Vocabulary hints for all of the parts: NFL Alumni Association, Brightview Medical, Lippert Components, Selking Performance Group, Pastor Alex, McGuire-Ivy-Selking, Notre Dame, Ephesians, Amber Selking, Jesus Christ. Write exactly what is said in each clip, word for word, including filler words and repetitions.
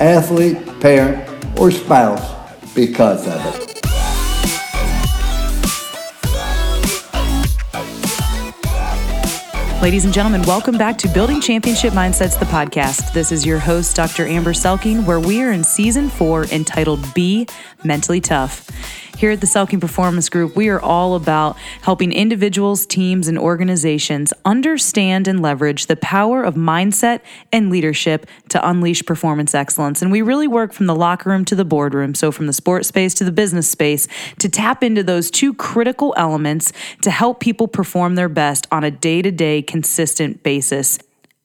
athlete, parent, or spouse because of it. Ladies and gentlemen, welcome back to Building Championship Mindsets, the podcast. This is your host, Doctor Amber Selking, where we are in season four entitled Be Mentally Tough. Here at the Selking Performance Group, we are all about helping individuals, teams, and organizations understand and leverage the power of mindset and leadership to unleash performance excellence. And we really work from the locker room to the boardroom, so from the sports space to the business space, to tap into those two critical elements to help people perform their best on a day-to-day, consistent basis.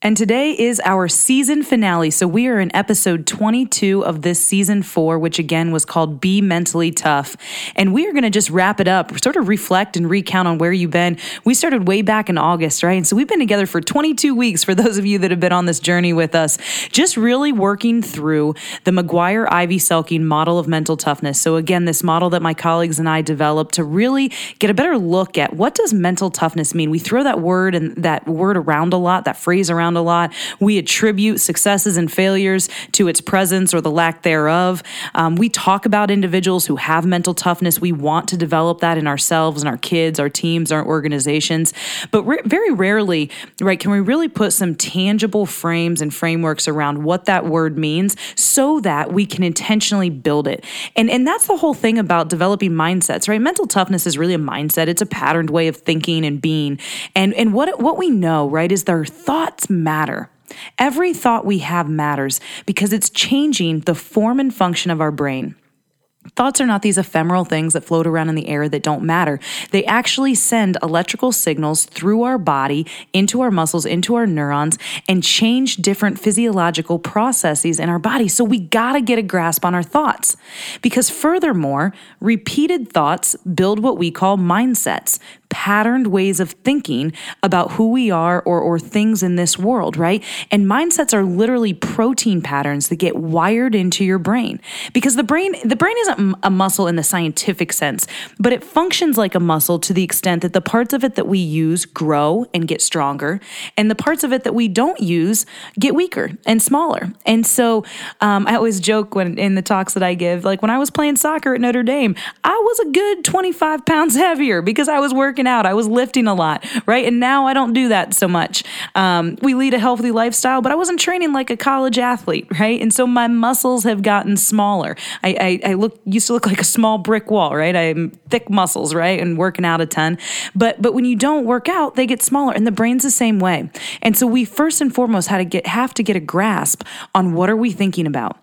And today is our season finale, so we are in episode twenty-two of this season four, which again was called Be Mentally Tough. And we are going to just wrap it up, sort of reflect and recount on where you've been. We started way back in August, right? And so we've been together for twenty-two weeks, for those of you that have been on this journey with us, just really working through the McGuire-Ivy-Selking model of mental toughness. So again, this model that my colleagues and I developed to really get a better look at what does mental toughness mean? We throw that word and that word around a lot, that phrase around a lot. We attribute successes and failures to its presence or the lack thereof. Um, we talk about individuals who have mental toughness. We want to develop that in ourselves and our kids, our teams, our organizations. But re- very rarely, right, can we really put some tangible frames and frameworks around what that word means so that we can intentionally build it. And, and that's the whole thing about developing mindsets, right? Mental toughness is really a mindset. It's a patterned way of thinking and being. And, and what, what we know, right, is their thoughts matter. Every thought we have matters because it's changing the form and function of our brain. Thoughts are not these ephemeral things that float around in the air that don't matter. They actually send electrical signals through our body, into our muscles, into our neurons, and change different physiological processes in our body. So we gotta get a grasp on our thoughts. Because furthermore, repeated thoughts build what we call mindsets, patterned ways of thinking about who we are or, or things in this world, right? And mindsets are literally protein patterns that get wired into your brain. Because the brain, the brain isn't a muscle in the scientific sense, but it functions like a muscle to the extent that the parts of it that we use grow and get stronger, and the parts of it that we don't use get weaker and smaller. And so um, I always joke when in the talks that I give, like when I was playing soccer at Notre Dame, I was a good twenty-five pounds heavier because I was working out, I was lifting a lot, right? And now I don't do that so much. Um, we lead a healthy lifestyle, but I wasn't training like a college athlete, right? And so my muscles have gotten smaller. I, I, I Look, used to look like a small brick wall, right? I'm thick muscles, right? And working out a ton. But but when you don't work out, they get smaller, and the brain's the same way. And so we first and foremost had to get have to get a grasp on what are we thinking about?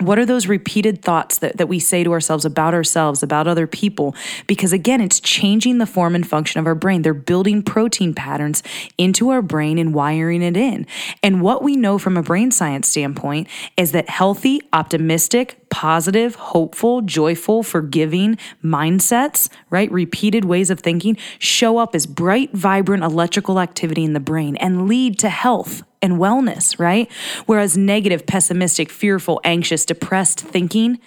What are those repeated thoughts that, that we say to ourselves about ourselves, about other people? Because again, it's changing the form and function of our brain. They're building protein patterns into our brain and wiring it in. And what we know from a brain science standpoint is that healthy, optimistic, positive, hopeful, joyful, forgiving mindsets, right? Repeated ways of thinking show up as bright, vibrant electrical activity in the brain and lead to health and wellness, right? Whereas negative, pessimistic, fearful, anxious, depressed thinking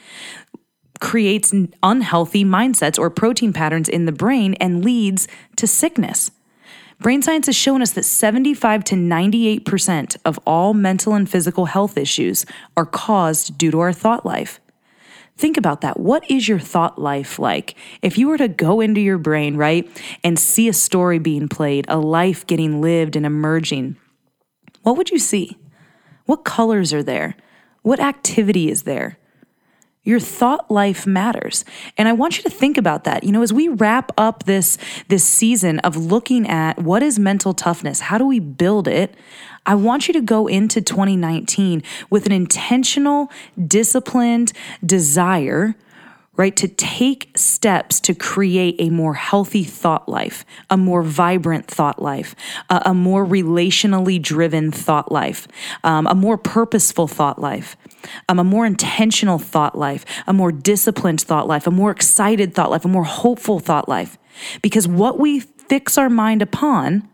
creates unhealthy mindsets or protein patterns in the brain and leads to sickness. Brain science has shown us that seventy-five to ninety-eight percent of all mental and physical health issues are caused due to our thought life. Think about that. What is your thought life like? If you were to go into your brain, right, and see a story being played, a life getting lived and emerging, what would you see? What colors are there? What activity is there? Your thought life matters. And I want you to think about that. You know, as we wrap up this, this season of looking at what is mental toughness, how do we build it, I want you to go into twenty nineteen with an intentional, disciplined desire, right? To take steps to create a more healthy thought life, a more vibrant thought life, a, a more relationally driven thought life, um, a more purposeful thought life, um, a more intentional thought life, a more disciplined thought life, a more excited thought life, a more hopeful thought life. Because what we fix our mind upon,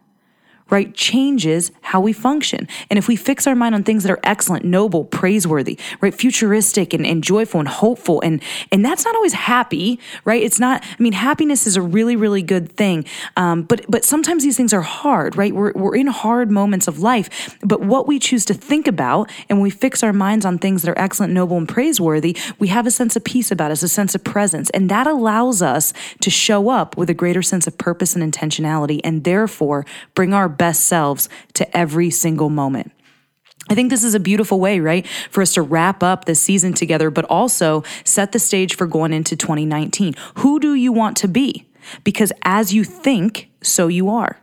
right, changes how we function. And if we fix our mind on things that are excellent, noble, praiseworthy, right, futuristic and, and joyful and hopeful, and and that's not always happy, right? It's not, I mean, happiness is a really, really good thing, um, but but sometimes these things are hard, right? We're, we're in hard moments of life, but what we choose to think about, and when we fix our minds on things that are excellent, noble, and praiseworthy, we have a sense of peace about us, a sense of presence, and that allows us to show up with a greater sense of purpose and intentionality, and therefore bring our best selves to every single moment. I think this is a beautiful way, right, for us to wrap up this season together, but also set the stage for going into twenty nineteen. Who do you want to be? Because as you think, so you are.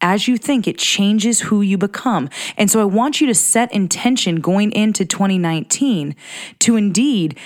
As you think, it changes who you become. And so I want you to set intention going into twenty nineteen to indeed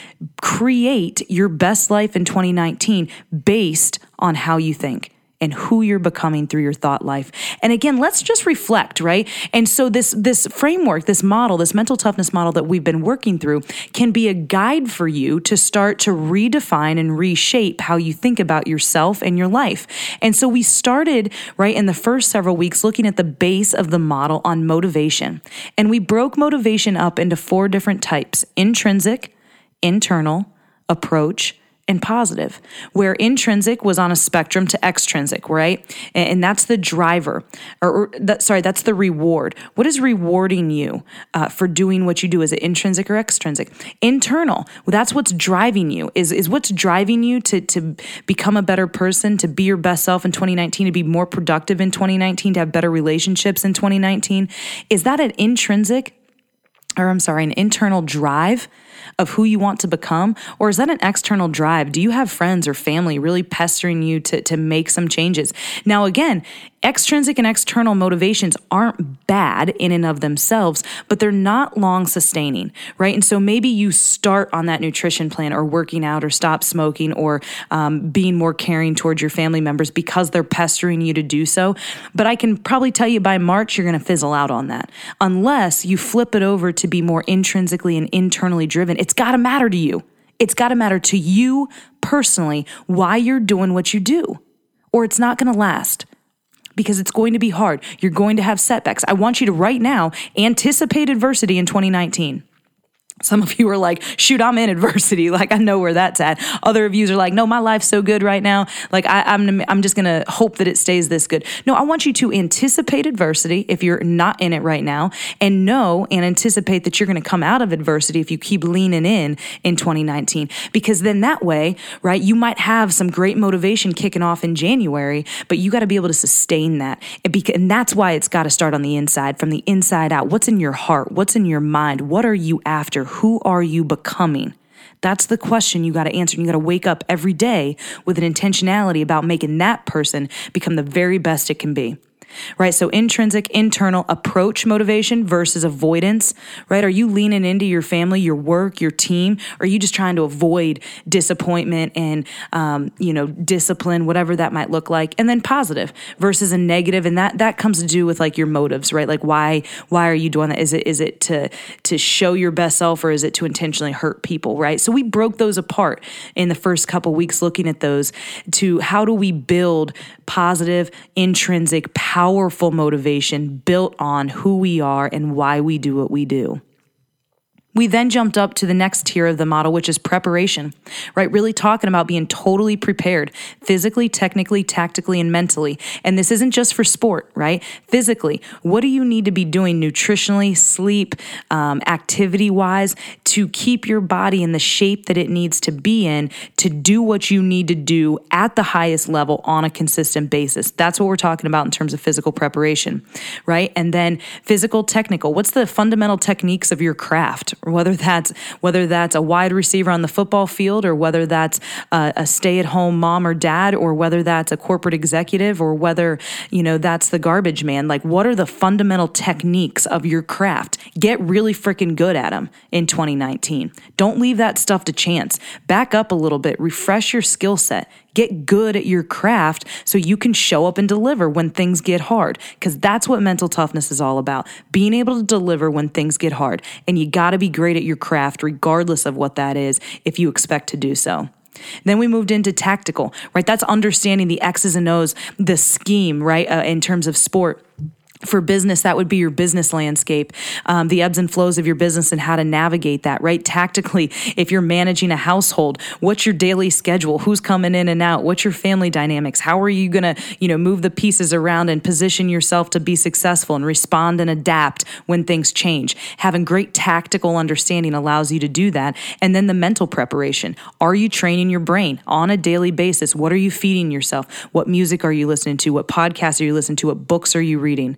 create your best life in twenty nineteen based on how you think and who you're becoming through your thought life. And again, let's just reflect, right? And so this this framework, this model, this mental toughness model that we've been working through can be a guide for you to start to redefine and reshape how you think about yourself and your life. And so we started, right, in the first several weeks looking at the base of the model on motivation. And we broke motivation up into four different types: intrinsic, internal, approach, and positive, where intrinsic was on a spectrum to extrinsic, right? And, and that's the driver, or, or that, sorry, that's the reward. What is rewarding you uh, for doing what you do? Is it intrinsic or extrinsic? Internal, well, that's what's driving you. Is is what's driving you to to become a better person, to be your best self in twenty nineteen, to be more productive in twenty nineteen, to have better relationships in twenty nineteen? Is that an intrinsic? or I'm sorry, an internal drive of who you want to become? Or is that an external drive? Do you have friends or family really pestering you to, to make some changes? Now, again, extrinsic and external motivations aren't bad in and of themselves, but they're not long sustaining, right? And so maybe you start on that nutrition plan or working out or stop smoking or um, being more caring towards your family members because they're pestering you to do so. But I can probably tell you by March, you're going to fizzle out on that unless you flip it over to be more intrinsically and internally driven. It's got to matter to you. It's got to matter to you personally why you're doing what you do, or it's not going to last. Because it's going to be hard. You're going to have setbacks. I want you to right now anticipate adversity in twenty nineteen. Some of you are like, shoot, I'm in adversity. Like, I know where that's at. Other of you are like, no, my life's so good right now. Like, I, I'm I'm just going to hope that it stays this good. No, I want you to anticipate adversity if you're not in it right now, and know and anticipate that you're going to come out of adversity if you keep leaning in in twenty nineteen. Because then that way, right, you might have some great motivation kicking off in January, but you got to be able to sustain that. And that's why it's got to start on the inside, from the inside out. What's in your heart? What's in your mind? What are you after? Who are you becoming? That's the question you got to answer. And you got to wake up every day with an intentionality about making that person become the very best it can be, right? So intrinsic, internal, approach motivation versus avoidance, right? Are you leaning into your family, your work, your team? Or are you just trying to avoid disappointment and, um, you know, discipline, whatever that might look like? And then positive versus a negative. And that, that comes to do with like your motives, right? Like why, why are you doing that? Is it, is it to, to show your best self, or is it to intentionally hurt people, right? So we broke those apart in the first couple weeks, looking at those to how do we build positive, intrinsic, power, powerful motivation built on who we are and why we do what we do. We then jumped up to the next tier of the model, which is preparation, right? Really talking about being totally prepared physically, technically, tactically, and mentally. And this isn't just for sport, right? Physically, what do you need to be doing nutritionally, sleep, um, activity-wise to keep your body in the shape that it needs to be in to do what you need to do at the highest level on a consistent basis? That's what we're talking about in terms of physical preparation, right? And then physical, technical, what's the fundamental techniques of your craft, whether that's whether that's a wide receiver on the football field, or whether that's uh, a stay-at-home mom or dad, or whether that's a corporate executive, or whether, you know, that's the garbage man. Like, what are the fundamental techniques of your craft? Get really freaking good at them in twenty nineteen. Don't leave that stuff to chance. Back up a little bit. Refresh your skill set. Get good at your craft so you can show up and deliver when things get hard, because that's what mental toughness is all about, being able to deliver when things get hard. And you got to be great at your craft regardless of what that is if you expect to do so. Then we moved into tactical, right? That's understanding the X's and O's, the scheme, right, uh, in terms of sport. For business, that would be your business landscape, um, the ebbs and flows of your business and how to navigate that, right? Tactically, if you're managing a household, what's your daily schedule? Who's coming in and out? What's your family dynamics? How are you going to, you know, move the pieces around and position yourself to be successful and respond and adapt when things change? Having great tactical understanding allows you to do that. And then the mental preparation. Are you training your brain on a daily basis? What are you feeding yourself? What music are you listening to? What podcasts are you listening to? What books are you reading?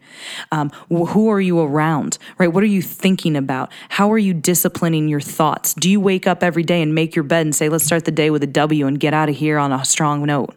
Um, who are you around, right? What are you thinking about? How are you disciplining your thoughts? Do you wake up every day and make your bed and say, let's start the day with a W and get out of here on a strong note?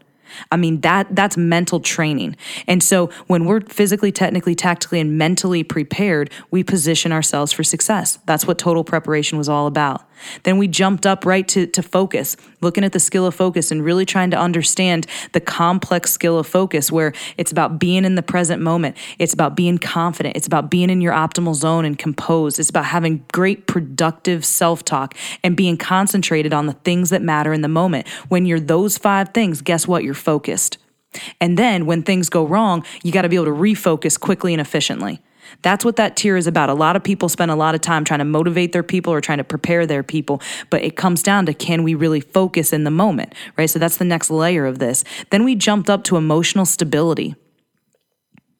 I mean, that that's mental training. And so when we're physically, technically, tactically, and mentally prepared, we position ourselves for success. That's what total preparation was all about. Then we jumped up right to, to focus, looking at the skill of focus and really trying to understand the complex skill of focus, where it's about being in the present moment. It's about being confident. It's about being in your optimal zone and composed. It's about having great productive self-talk and being concentrated on the things that matter in the moment. When you're those five things, guess what? You're focused. And then when things go wrong, you got to be able to refocus quickly and efficiently. That's what that tier is about. A lot of people spend a lot of time trying to motivate their people or trying to prepare their people, but it comes down to, can we really focus in the moment, right? So that's the next layer of this. Then we jumped up to emotional stability.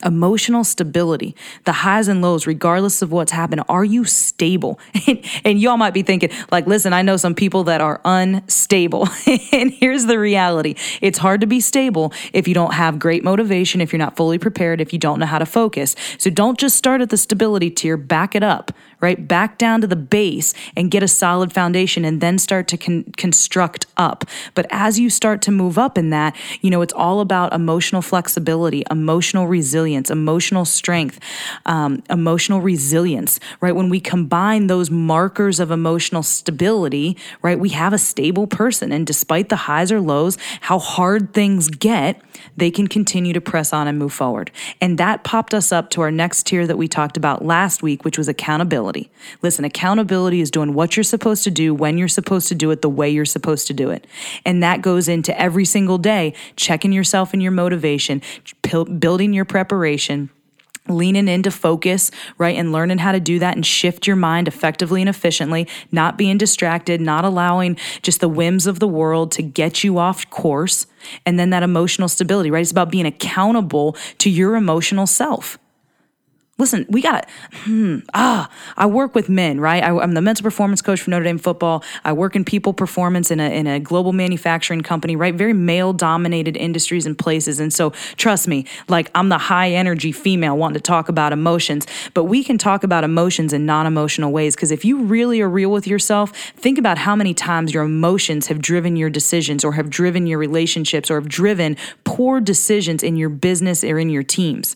Emotional stability, the highs and lows, regardless of what's happened. Are you stable? And, and y'all might be thinking, like, listen, I know some people that are unstable. And here's the reality. It's hard to be stable if you don't have great motivation, if you're not fully prepared, if you don't know how to focus. So don't just start at the stability tier, back it up, right? Back down to the base and get a solid foundation, and then start to con- construct up. But as you start to move up in that, you know, it's all about emotional flexibility, emotional resilience, emotional strength, um, emotional resilience, right? When we combine those markers of emotional stability, right, we have a stable person. And despite the highs or lows, how hard things get, they can continue to press on and move forward. And that popped us up to our next tier that we talked about last week, which was accountability. Listen, accountability is doing what you're supposed to do, when you're supposed to do it, the way you're supposed to do it. And that goes into every single day, checking yourself and your motivation, building your preparation, Preparation, leaning into focus, right? And learning how to do that and shift your mind effectively and efficiently, not being distracted, not allowing just the whims of the world to get you off course. And then that emotional stability, right? It's about being accountable to your emotional self. Listen, we got to, hmm, ah, I work with men, right? I, I'm the mental performance coach for Notre Dame football. I work in people performance in a in a global manufacturing company, right? Very male-dominated industries and places. And so trust me, like, I'm the high-energy female wanting to talk about emotions, but we can talk about emotions in non-emotional ways, because if you really are real with yourself, think about how many times your emotions have driven your decisions, or have driven your relationships, or have driven poor decisions in your business or in your teams.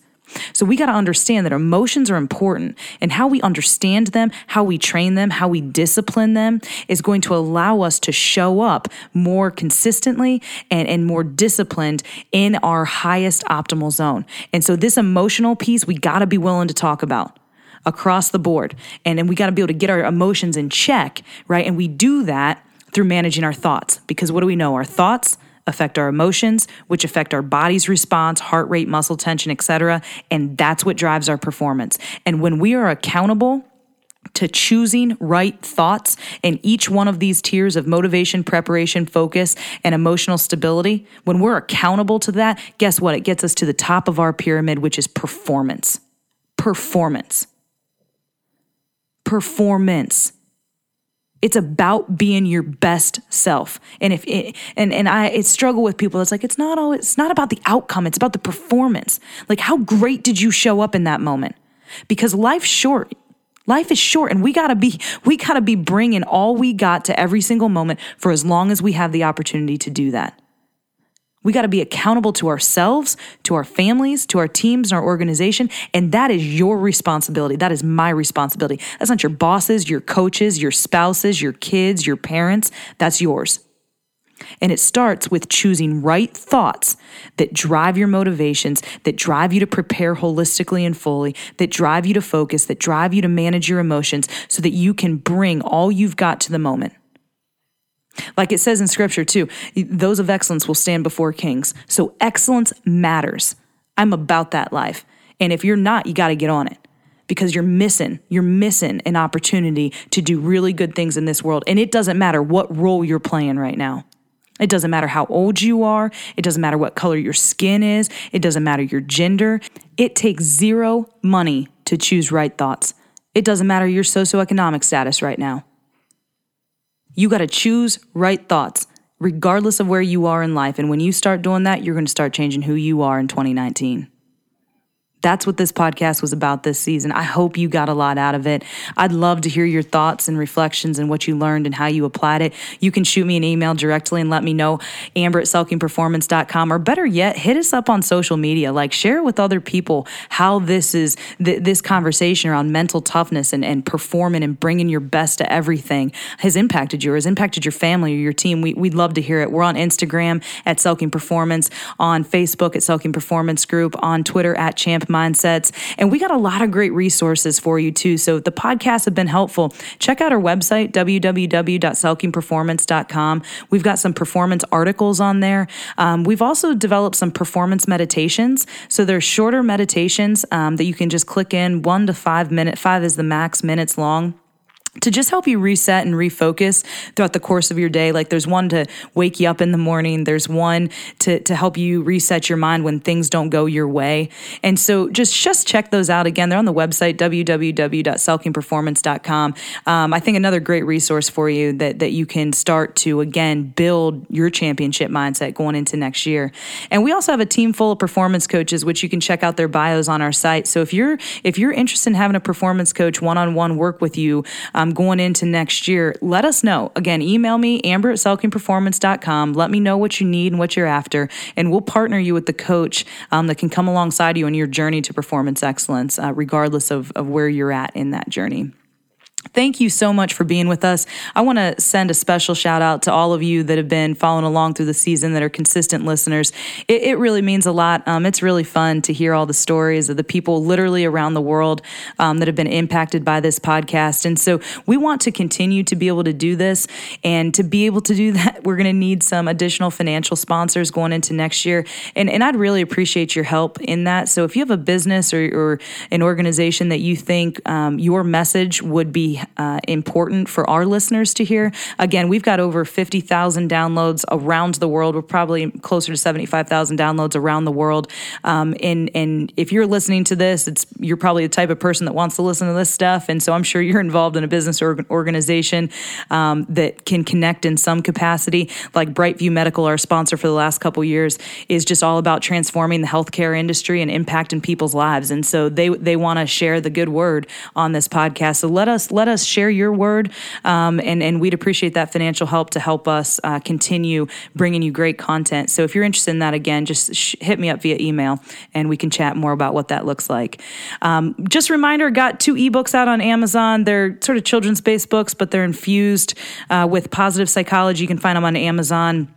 So we got to understand that emotions are important, and how we understand them, how we train them, how we discipline them is going to allow us to show up more consistently and, and more disciplined in our highest optimal zone. And so this emotional piece, we got to be willing to talk about across the board. And then we got to be able to get our emotions in check, right? And we do that through managing our thoughts, because what do we know? Our thoughts affect our emotions, which affect our body's response, heart rate, muscle tension, et cetera. And that's what drives our performance. And when we are accountable to choosing right thoughts in each one of these tiers of motivation, preparation, focus, and emotional stability, when we're accountable to that, guess what? It gets us to the top of our pyramid, which is performance. Performance. Performance. It's about being your best self. And if it, and and I it struggle with people. It's like, it's not always, it's not about the outcome. It's about the performance. Like, how great did you show up in that moment? Because life's short. Life is short, and we gotta be we gotta be bringing all we got to every single moment for as long as we have the opportunity to do that. We gotta be accountable to ourselves, to our families, to our teams, and our organization, and that is your responsibility. That is my responsibility. That's not your bosses, your coaches, your spouses, your kids, your parents. That's yours. And it starts with choosing right thoughts that drive your motivations, that drive you to prepare holistically and fully, that drive you to focus, that drive you to manage your emotions so that you can bring all you've got to the moment. Like it says in scripture too, those of excellence will stand before kings. So excellence matters. I'm about that life. And if you're not, you got to get on it. Because you're missing, you're missing an opportunity to do really good things in this world. And it doesn't matter what role you're playing right now. It doesn't matter how old you are. It doesn't matter what color your skin is. It doesn't matter your gender. It takes zero money to choose right thoughts. It doesn't matter your socioeconomic status right now. You got to choose right thoughts, regardless of where you are in life. And when you start doing that, you're going to start changing who you are in twenty nineteen. That's what this podcast was about this season. I hope you got a lot out of it. I'd love to hear your thoughts and reflections and what you learned and how you applied it. You can shoot me an email directly and let me know, Amber at selking performance dot com, or better yet, hit us up on social media. Like, share with other people how this is th- this conversation around mental toughness and, and performing and bringing your best to everything has impacted you or has impacted your family or your team. We, we'd love to hear it. We're on Instagram at Selking Performance, on Facebook at Selking Performance Group, on Twitter at Champ Mindsets. And we got a lot of great resources for you too. So if the podcasts have been helpful, check out our website, w w w dot selking performance dot com. We've got some performance articles on there. Um, we've also developed some performance meditations. So they're shorter meditations um, that you can just click in, one to five minutes. Five is the max minutes long, to just help you reset and refocus throughout the course of your day. Like, there's one to wake you up in the morning. There's one to, to help you reset your mind when things don't go your way. And so just, just check those out. Again, they're on the website, w w w dot selking performance dot com. Um, I think another great resource for you that, that you can start to, again, build your championship mindset going into next year. And we also have a team full of performance coaches, which you can check out their bios on our site. So if you're, if you're interested in having a performance coach one-on-one work with you, um, Um, going into next year, let us know. Again, email me, Amber at selking performance dot com. Let me know what you need and what you're after, and we'll partner you with the coach um, that can come alongside you in your journey to performance excellence, uh, regardless of, of where you're at in that journey. Thank you so much for being with us. I want to send a special shout out to all of you that have been following along through the season, that are consistent listeners. It, it really means a lot. Um, it's really fun to hear all the stories of the people literally around the world um, that have been impacted by this podcast. And so we want to continue to be able to do this. And to be able to do that, we're going to need some additional financial sponsors going into next year. And, and I'd really appreciate your help in that. So if you have a business or, or an organization that you think um, your message would be Uh, important for our listeners to hear. Again, we've got over fifty thousand downloads around the world. We're probably closer to seventy-five thousand downloads around the world. Um, and, and if you're listening to this, it's you're probably the type of person that wants to listen to this stuff. And so I'm sure you're involved in a business or organization um, that can connect in some capacity. Like Brightview Medical, our sponsor for the last couple years, is just all about transforming the healthcare industry and impacting people's lives. And so they they want to share the good word on this podcast. So let us let Let us share your word, um, and, and we'd appreciate that financial help to help us uh, continue bringing you great content. So if you're interested in that, again, just sh- hit me up via email, and we can chat more about what that looks like. Um, just a reminder, got two ebooks out on Amazon. They're sort of children's-based books, but they're infused uh, with positive psychology. You can find them on Amazon.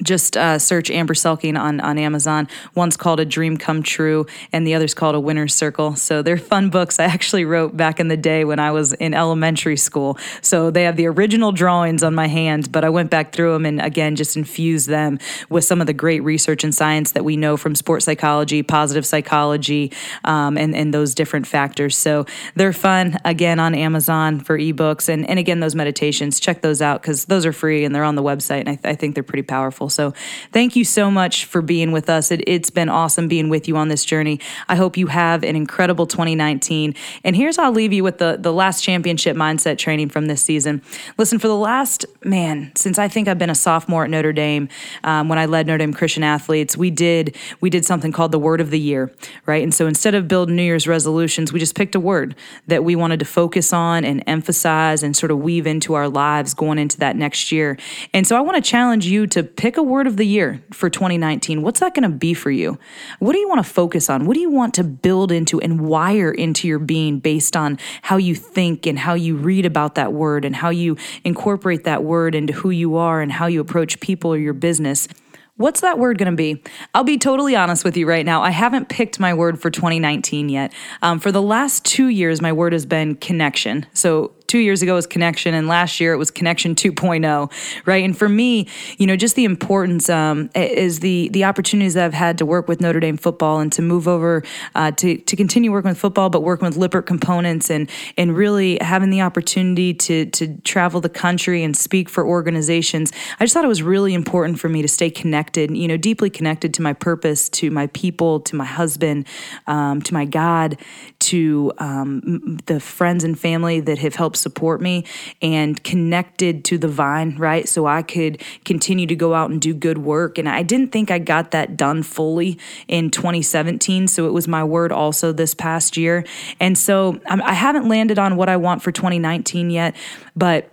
Just uh, search Amber Selking on, on Amazon. One's called A Dream Come True, and the other's called A Winner's Circle. So they're fun books I actually wrote back in the day when I was in elementary school. So they have the original drawings on my hand, but I went back through them and, again, just infused them with some of the great research and science that we know from sports psychology, positive psychology, um, and, and those different factors. So they're fun, again, on Amazon for ebooks. And, and again, those meditations, check those out because those are free and they're on the website, and I, th- I think they're pretty powerful. people. So thank you so much for being with us. It, it's been awesome being with you on this journey. I hope you have an incredible twenty nineteen. And here's how I'll leave you with the, the last championship mindset training from this season. Listen, for the last, man, since I think I've been a sophomore at Notre Dame, um, when I led Notre Dame Christian Athletes, we did we did something called the Word of the Year, right? And so instead of building New Year's resolutions, we just picked a word that we wanted to focus on and emphasize and sort of weave into our lives going into that next year. And so I want to challenge you to pick a word of the year for twenty nineteen. What's that going to be for you? What do you want to focus on? What do you want to build into and wire into your being based on how you think and how you read about that word and how you incorporate that word into who you are and how you approach people or your business? What's that word going to be? I'll be totally honest with you right now. I haven't picked my word for twenty nineteen yet. Um, for the last two years, my word has been connection. So two years ago was connection, and last year it was connection two point oh, right? And for me, you know, just the importance um, is the the opportunities that I've had to work with Notre Dame football and to move over uh, to to continue working with football, but working with Lippert Components and and really having the opportunity to to travel the country and speak for organizations. I just thought it was really important for me to stay connected, you know, deeply connected to my purpose, to my people, to my husband, um, to my God, to um, the friends and family that have helped support me, and connected to the vine, right? So I could continue to go out and do good work. And I didn't think I got that done fully in twenty seventeen. So it was my word also this past year. And so I haven't landed on what I want for twenty nineteen yet, but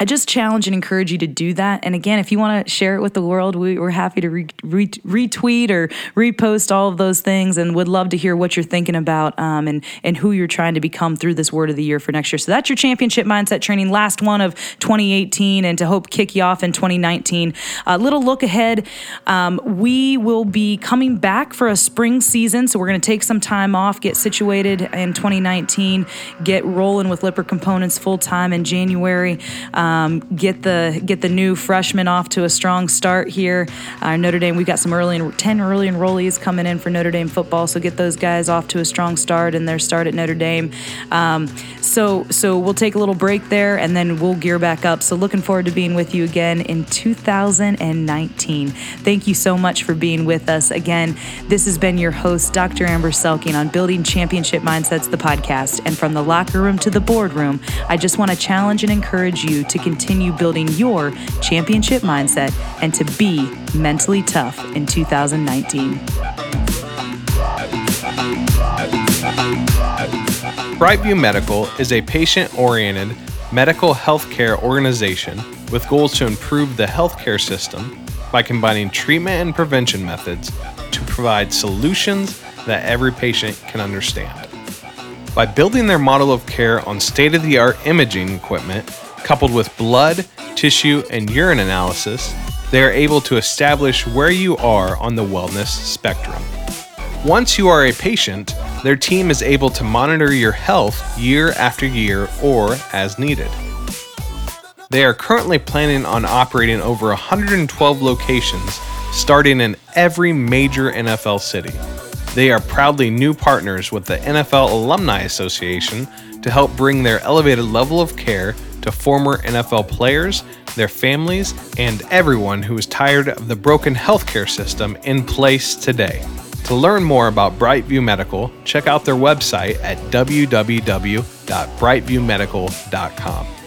I just challenge and encourage you to do that. And again, if you want to share it with the world, we, we're happy to re, re, retweet or repost all of those things, and would love to hear what you're thinking about um, and, and who you're trying to become through this word of the year for next year. So that's your championship mindset training, last one of twenty eighteen, and to hope kick you off in twenty nineteen. A little look ahead. Um, we will be coming back for a spring season. So we're going to take some time off, get situated in twenty nineteen, get rolling with Lippert Components full time in January. Um, Um, get the get the new freshmen off to a strong start here. Uh, Notre Dame, we've got some early ten early enrollees coming in for Notre Dame football, so get those guys off to a strong start in their start at Notre Dame. Um, so so we'll take a little break there, and then we'll gear back up. So looking forward to being with you again in two thousand nineteen. Thank you so much for being with us again. This has been your host, Doctor Amber Selking, on Building Championship Mindsets, the podcast. And from the locker room to the boardroom, I just want to challenge and encourage you to to continue building your championship mindset and to be mentally tough in two thousand nineteen. Brightview Medical is a patient-oriented medical healthcare organization with goals to improve the healthcare system by combining treatment and prevention methods to provide solutions that every patient can understand. By building their model of care on state-of-the-art imaging equipment, coupled with blood, tissue, and urine analysis, they are able to establish where you are on the wellness spectrum. Once you are a patient, their team is able to monitor your health year after year or as needed. They are currently planning on operating over one hundred twelve locations, starting in every major N F L city. They are proudly new partners with the N F L Alumni Association to help bring their elevated level of care to former N F L players, their families, and everyone who is tired of the broken healthcare system in place today. To learn more about Brightview Medical, check out their website at w w w dot brightview medical dot com.